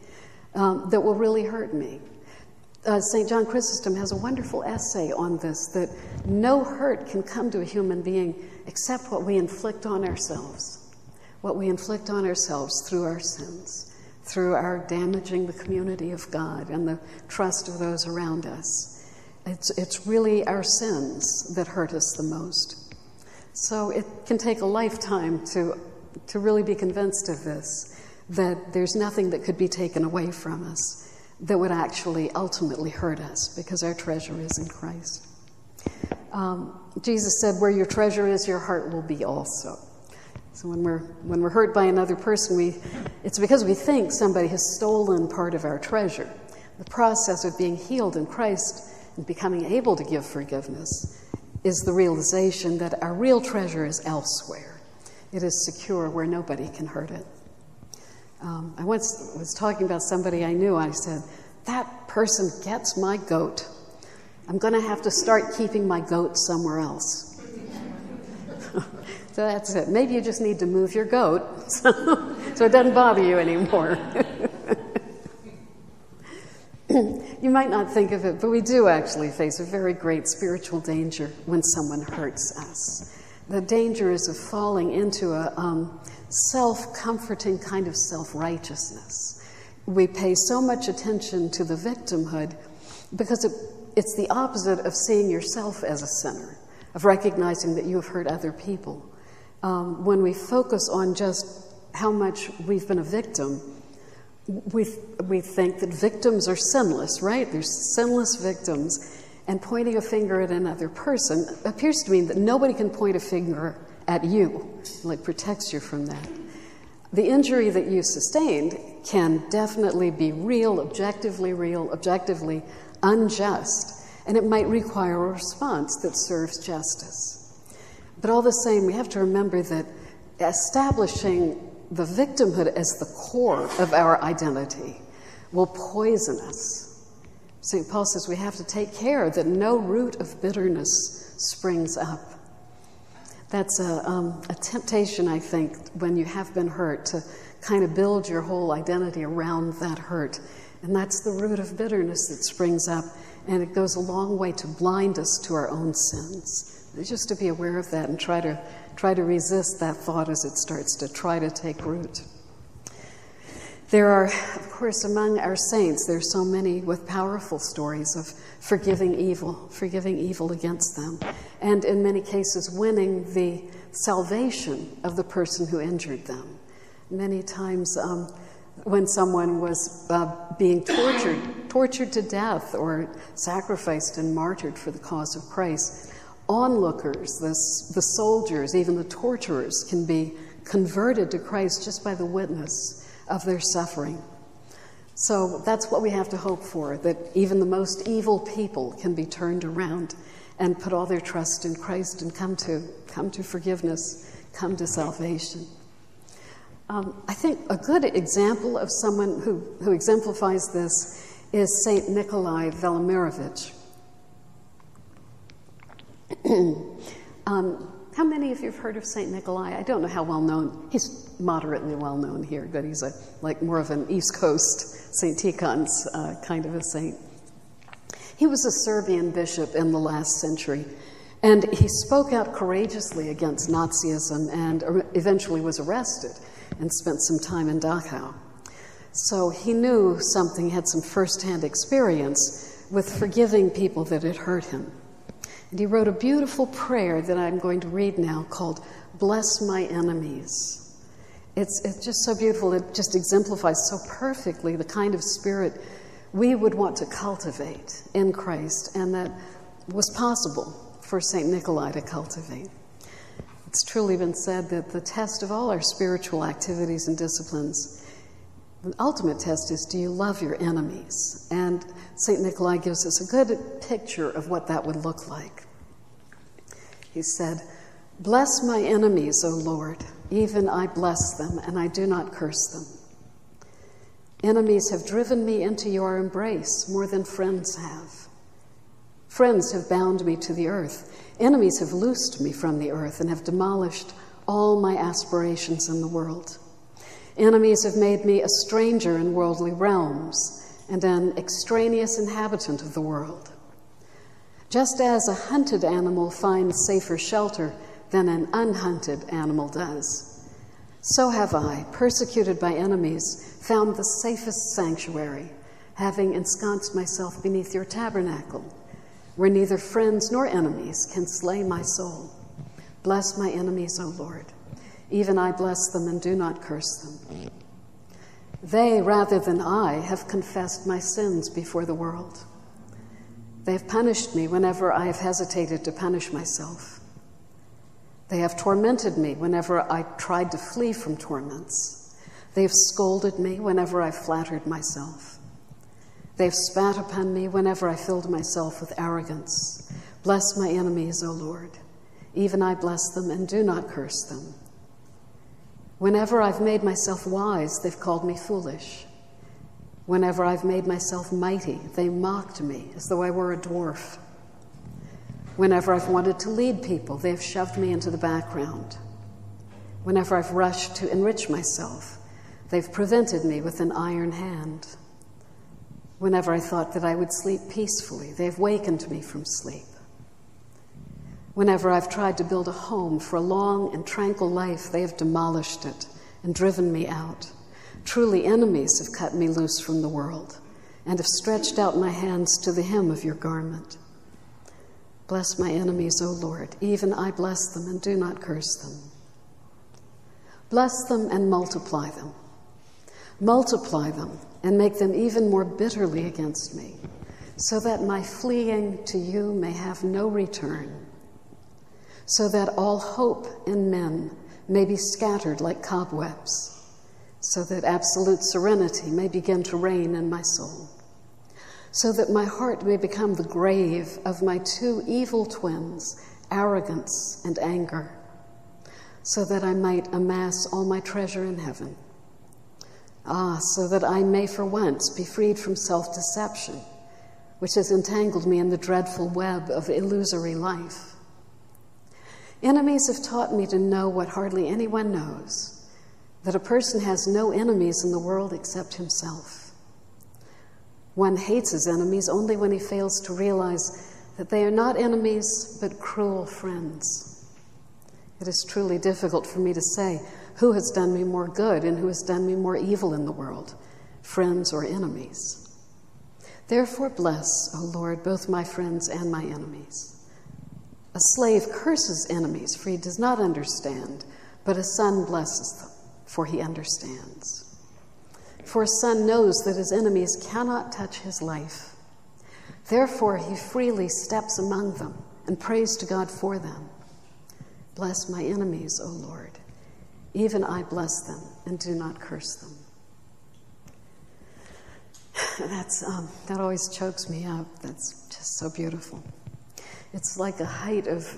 um, that will really hurt me. Uh, Saint John Chrysostom has a wonderful essay on this, that no hurt can come to a human being except what we inflict on ourselves, what we inflict on ourselves through our sins, through our damaging the community of God and the trust of those around us. It's, it's really our sins that hurt us the most. So it can take a lifetime to, to really be convinced of this, that there's nothing that could be taken away from us that would actually ultimately hurt us, because our treasure is in Christ. Um, Jesus said, where your treasure is, your heart will be also. So when we're when we're hurt by another person, we it's because we think somebody has stolen part of our treasure. The process of being healed in Christ and becoming able to give forgiveness is the realization that our real treasure is elsewhere. It is secure where nobody can hurt it. Um, I once was talking about somebody I knew. I said, that person gets my goat. I'm going to have to start keeping my goat somewhere else. So that's it. Maybe you just need to move your goat so, so it doesn't bother you anymore. You might not think of it, but we do actually face a very great spiritual danger when someone hurts us. The danger is of falling into a um, self-comforting kind of self-righteousness. We pay so much attention to the victimhood because it, it's the opposite of seeing yourself as a sinner, of recognizing that you have hurt other people. Um, when we focus on just how much we've been a victim, we, we think that victims are sinless, right? They're sinless victims. And pointing a finger at another person appears to mean that nobody can point a finger at you. Like, protects you from that. The injury that you sustained can definitely be real, objectively real, objectively unjust. And it might require a response that serves justice. But all the same, we have to remember that establishing the victimhood as the core of our identity will poison us. Saint Paul says we have to take care that no root of bitterness springs up. That's a, um, a temptation, I think, when you have been hurt, to kind of build your whole identity around that hurt. And that's the root of bitterness that springs up. And it goes a long way to blind us to our own sins. Just to be aware of that and try to try to resist that thought as it starts to try to take root. There are, of course, among our saints, there's so many with powerful stories of forgiving evil, forgiving evil against them, and in many cases winning the salvation of the person who injured them. Many times um, when someone was uh, being tortured, tortured to death or sacrificed and martyred for the cause of Christ, onlookers, the, the soldiers, even the torturers can be converted to Christ just by the witness of their suffering. So that's what we have to hope for, that even the most evil people can be turned around and put all their trust in Christ and come to, come to forgiveness, come to salvation. Um, I think a good example of someone who, who exemplifies this is Saint Nikolai Velimirovich. um, how many of you have heard of Saint Nikolai? I don't know how well known. He's moderately well known here, but he's a, like more of an East Coast Saint Tikhon's uh, kind of a saint. He was a Serbian bishop in the last century, and he spoke out courageously against Nazism and eventually was arrested and spent some time in Dachau. So he knew something, had some firsthand experience with forgiving people that had hurt him. And he wrote a beautiful prayer that I'm going to read now called Bless My Enemies. It's, it's just so beautiful. It just exemplifies so perfectly the kind of spirit we would want to cultivate in Christ, and that was possible for Saint Nikolai to cultivate. It's truly been said that the test of all our spiritual activities and disciplines, the ultimate test is, do you love your enemies? And Saint Nikolai gives us a good picture of what that would look like. He said, "Bless my enemies, O Lord, even I bless them, and I do not curse them. Enemies have driven me into your embrace more than friends have. Friends have bound me to the earth. Enemies have loosed me from the earth and have demolished all my aspirations in the world. Enemies have made me a stranger in worldly realms and an extraneous inhabitant of the world. Just as a hunted animal finds safer shelter than an unhunted animal does, so have I, persecuted by enemies, found the safest sanctuary, having ensconced myself beneath your tabernacle, where neither friends nor enemies can slay my soul. Bless my enemies, O Lord. Even I bless them and do not curse them. They, rather than I, have confessed my sins before the world. They have punished me whenever I have hesitated to punish myself. They have tormented me whenever I tried to flee from torments. They have scolded me whenever I flattered myself. They have spat upon me whenever I filled myself with arrogance. Bless my enemies, O Lord. Even I bless them and do not curse them. Whenever I've made myself wise, they've called me foolish. Whenever I've made myself mighty, they mocked me as though I were a dwarf. Whenever I've wanted to lead people, they've shoved me into the background. Whenever I've rushed to enrich myself, they've prevented me with an iron hand. Whenever I thought that I would sleep peacefully, they've wakened me from sleep. Whenever I've tried to build a home for a long and tranquil life, they have demolished it and driven me out. Truly, enemies have cut me loose from the world and have stretched out my hands to the hem of your garment. Bless my enemies, O Lord. Even I bless them and do not curse them. Bless them and multiply them. Multiply them and make them even more bitterly against me, so that my fleeing to you may have no return, so that all hope in men may be scattered like cobwebs, so that absolute serenity may begin to reign in my soul, so that my heart may become the grave of my two evil twins, arrogance and anger, so that I might amass all my treasure in heaven. Ah, so that I may for once be freed from self-deception, which has entangled me in the dreadful web of illusory life. Enemies have taught me to know what hardly anyone knows, that a person has no enemies in the world except himself. One hates his enemies only when he fails to realize that they are not enemies but cruel friends. It is truly difficult for me to say who has done me more good and who has done me more evil in the world, friends or enemies. Therefore bless, O Lord, both my friends and my enemies. A slave curses enemies, for he does not understand, but a son blesses them, for he understands. For a son knows that his enemies cannot touch his life. Therefore he freely steps among them and prays to God for them. Bless my enemies, O Lord. Even I bless them and do not curse them." That's, um, that always chokes me up. That's just so beautiful. It's like a height of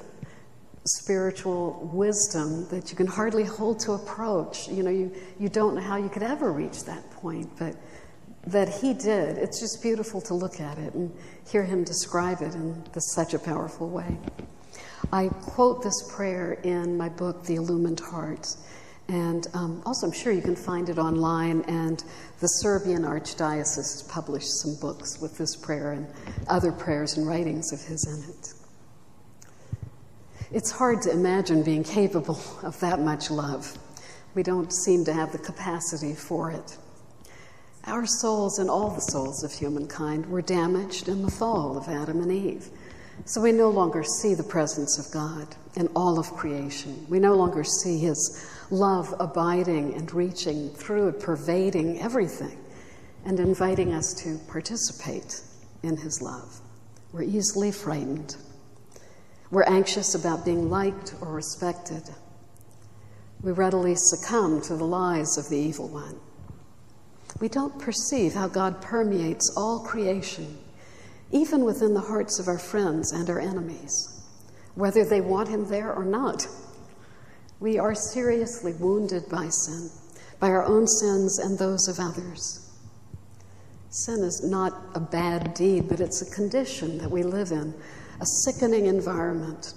spiritual wisdom that you can hardly hold to approach. You know, you, you don't know how you could ever reach that point, but that he did. It's just beautiful to look at it and hear him describe it in this, such a powerful way. I quote this prayer in my book, The Illumined Heart, and um, also I'm sure you can find it online, and the Serbian Archdiocese published some books with this prayer and other prayers and writings of his in it. It's hard to imagine being capable of that much love. We don't seem to have the capacity for it. Our souls and all the souls of humankind were damaged in the fall of Adam and Eve. So we no longer see the presence of God in all of creation. We no longer see his love abiding and reaching through and pervading everything and inviting us to participate in his love. We're easily frightened. We're anxious about being liked or respected. We readily succumb to the lies of the evil one. We don't perceive how God permeates all creation, even within the hearts of our friends and our enemies, whether they want him there or not. We are seriously wounded by sin, by our own sins and those of others. Sin is not a bad deed, but it's a condition that we live in, a sickening environment.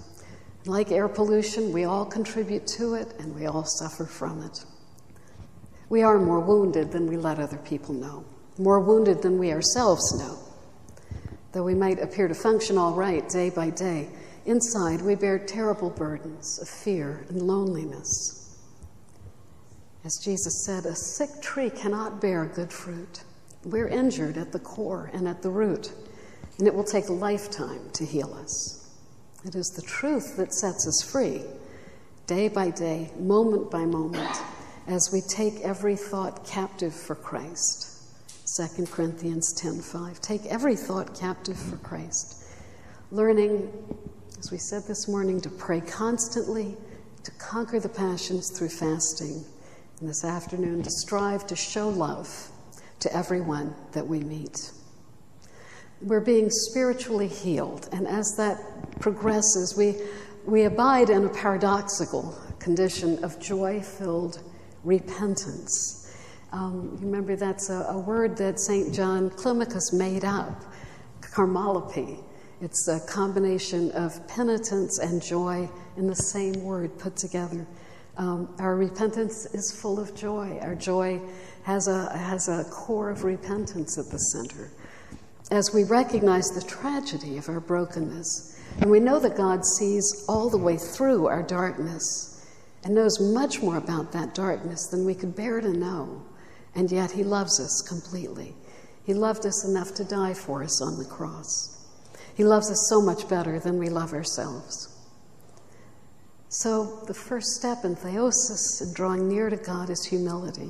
Like air pollution, we all contribute to it and we all suffer from it. We are more wounded than we let other people know, more wounded than we ourselves know. Though we might appear to function all right day by day, inside we bear terrible burdens of fear and loneliness. As Jesus said, a sick tree cannot bear good fruit. We're injured at the core and at the root, and it will take a lifetime to heal us. It is the truth that sets us free, day by day, moment by moment, as we take every thought captive for Christ. Second Corinthians ten five, take every thought captive for Christ. Learning, as we said this morning, to pray constantly, to conquer the passions through fasting, and this afternoon to strive to show love to everyone that we meet. We're being spiritually healed, and as that progresses, we, we abide in a paradoxical condition of joy-filled repentance. Um, remember, that's a, a word that Saint John Climacus made up, karmalope. It's a combination of penitence and joy in the same word put together. Um, our repentance is full of joy. Our joy has a, has a core of repentance at the center. As we recognize the tragedy of our brokenness, and we know that God sees all the way through our darkness and knows much more about that darkness than we could bear to know. And yet he loves us completely. He loved us enough to die for us on the cross. He loves us so much better than we love ourselves. So the first step in theosis and drawing near to God is humility.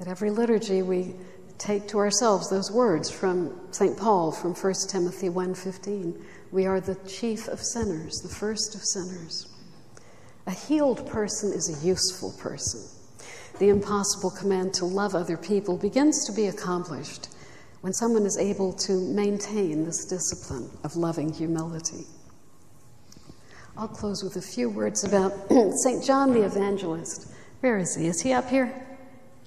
At every liturgy, we take to ourselves those words from Saint Paul, from First Timothy one fifteen. We are the chief of sinners, the first of sinners. A healed person is a useful person. The impossible command to love other people begins to be accomplished when someone is able to maintain this discipline of loving humility. I'll close with a few words about Saint John the Evangelist. Where is he? Is he up here?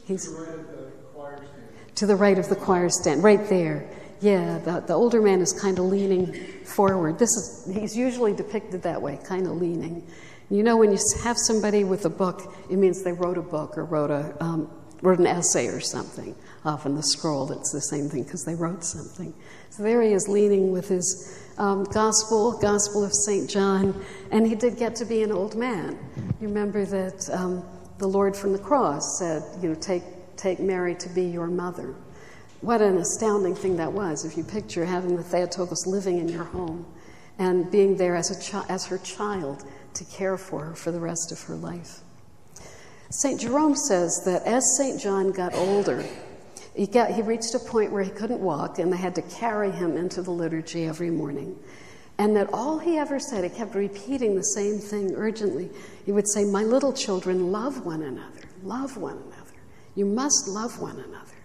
He's to the right of the choir stand. To the right of the choir stand, right there. Yeah, the, the older man is kind of leaning forward. This is, he's usually depicted that way, kind of leaning. You know, when you have somebody with a book, it means they wrote a book or wrote a um, wrote an essay or something. Often the scroll, it's the same thing because they wrote something. So there he is leaning with his um, gospel, Gospel of Saint John, and he did get to be an old man. You remember that um, the Lord from the cross said, you know, take, take Mary to be your mother. What an astounding thing that was. If you picture having the Theotokos living in your home and being there as, a chi as her child, to care for her for the rest of her life. Saint Jerome says that as Saint John got older, he, got, he reached a point where he couldn't walk and they had to carry him into the liturgy every morning. And that all he ever said, he kept repeating the same thing urgently. He would say, my little children, love one another, love one another. You must love one another.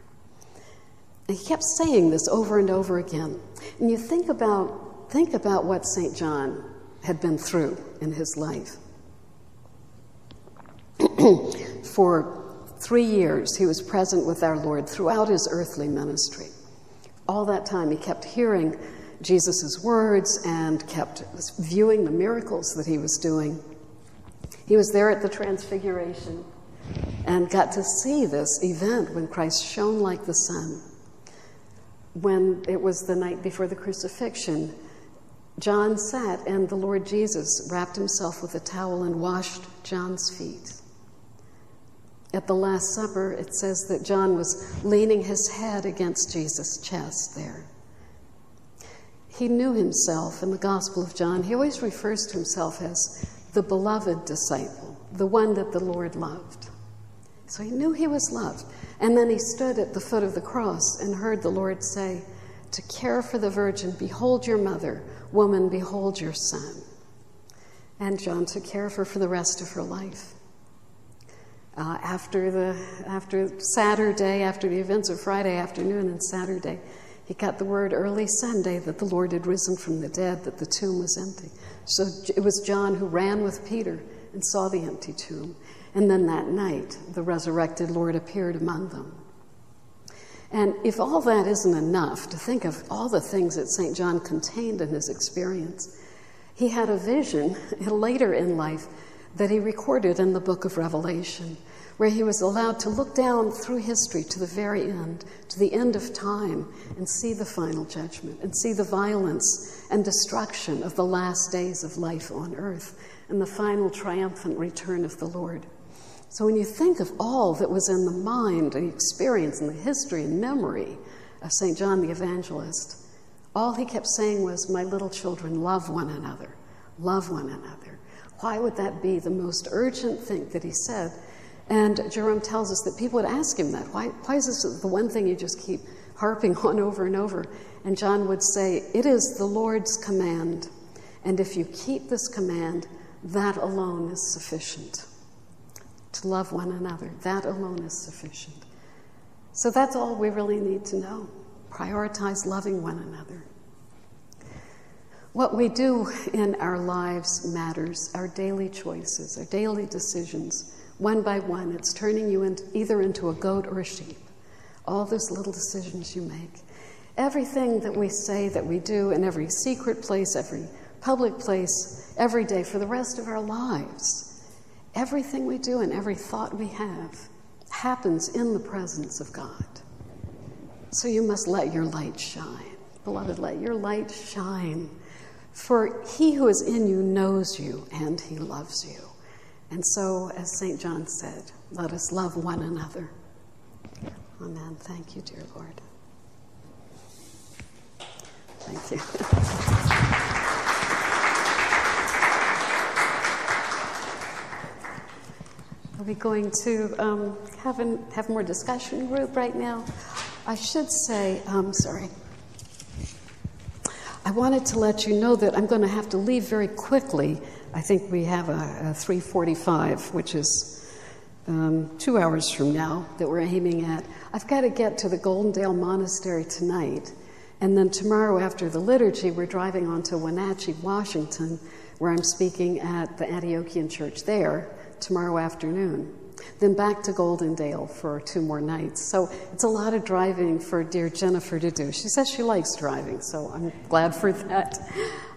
And he kept saying this over and over again. And you think about, think about what Saint John had been through in his life. For three years, he was present with our Lord throughout his earthly ministry. All that time, he kept hearing Jesus' words and kept viewing the miracles that he was doing. He was there at the Transfiguration and got to see this event when Christ shone like the sun. When it was the night before the crucifixion, John sat, and the Lord Jesus wrapped himself with a towel and washed John's feet. At the Last Supper, it says that John was leaning his head against Jesus' chest there. He knew himself in the Gospel of John. He always refers to himself as the beloved disciple, the one that the Lord loved. So he knew he was loved. And then he stood at the foot of the cross and heard the Lord say, to care for the virgin, behold your mother, woman, behold your son. And John took care of her for the rest of her life. Uh, after the after Saturday, after the events of Friday afternoon and Saturday, he got the word early Sunday that the Lord had risen from the dead, that the tomb was empty. So it was John who ran with Peter and saw the empty tomb. And then that night, the resurrected Lord appeared among them. And if all that isn't enough, to think of all the things that Saint John contained in his experience, he had a vision later in life that he recorded in the book of Revelation, where he was allowed to look down through history to the very end, to the end of time, and see the final judgment, and see the violence and destruction of the last days of life on earth, and the final triumphant return of the Lord. So when you think of all that was in the mind, the experience, and the history and memory of Saint John the Evangelist, all he kept saying was, my little children, love one another, love one another. Why would that be the most urgent thing that he said? And Jerome tells us that people would ask him that. Why, why is this the one thing you just keep harping on over and over? And John would say, it is the Lord's command. And if you keep this command, that alone is sufficient. To love one another, that alone is sufficient. So that's all we really need to know. Prioritize loving one another. What we do in our lives matters, our daily choices, our daily decisions, one by one. It's turning you into, either into a goat or a sheep. All those little decisions you make. Everything that we say that we do in every secret place, every public place, every day for the rest of our lives. Everything we do and every thought we have happens in the presence of God. So you must let your light shine. Beloved, let your light shine. For he who is in you knows you and he loves you. And so, as Saint John said, let us love one another. Amen. Thank you, dear Lord. Thank you. We'll be going to um, have, an, have more discussion group right now. I should say, um, sorry, I wanted to let you know that I'm going to have to leave very quickly. I think we have a, a three forty-five, which is um, two hours from now, that we're aiming at. I've got to get to the Golden Dale Monastery tonight, and then tomorrow after the liturgy, we're driving on to Wenatchee, Washington, where I'm speaking at the Antiochian Church there tomorrow afternoon, then back to Goldendale for two more nights. So it's a lot of driving for dear Jennifer to do. She says she likes driving, so I'm glad for that.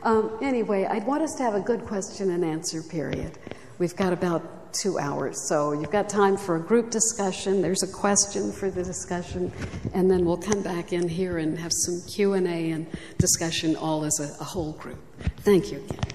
Um, anyway, I'd want us to have a good question and answer period. We've got about two hours, so you've got time for a group discussion. There's a question for the discussion, and then we'll come back in here and have some Q and A and discussion all as a, a whole group. Thank you again.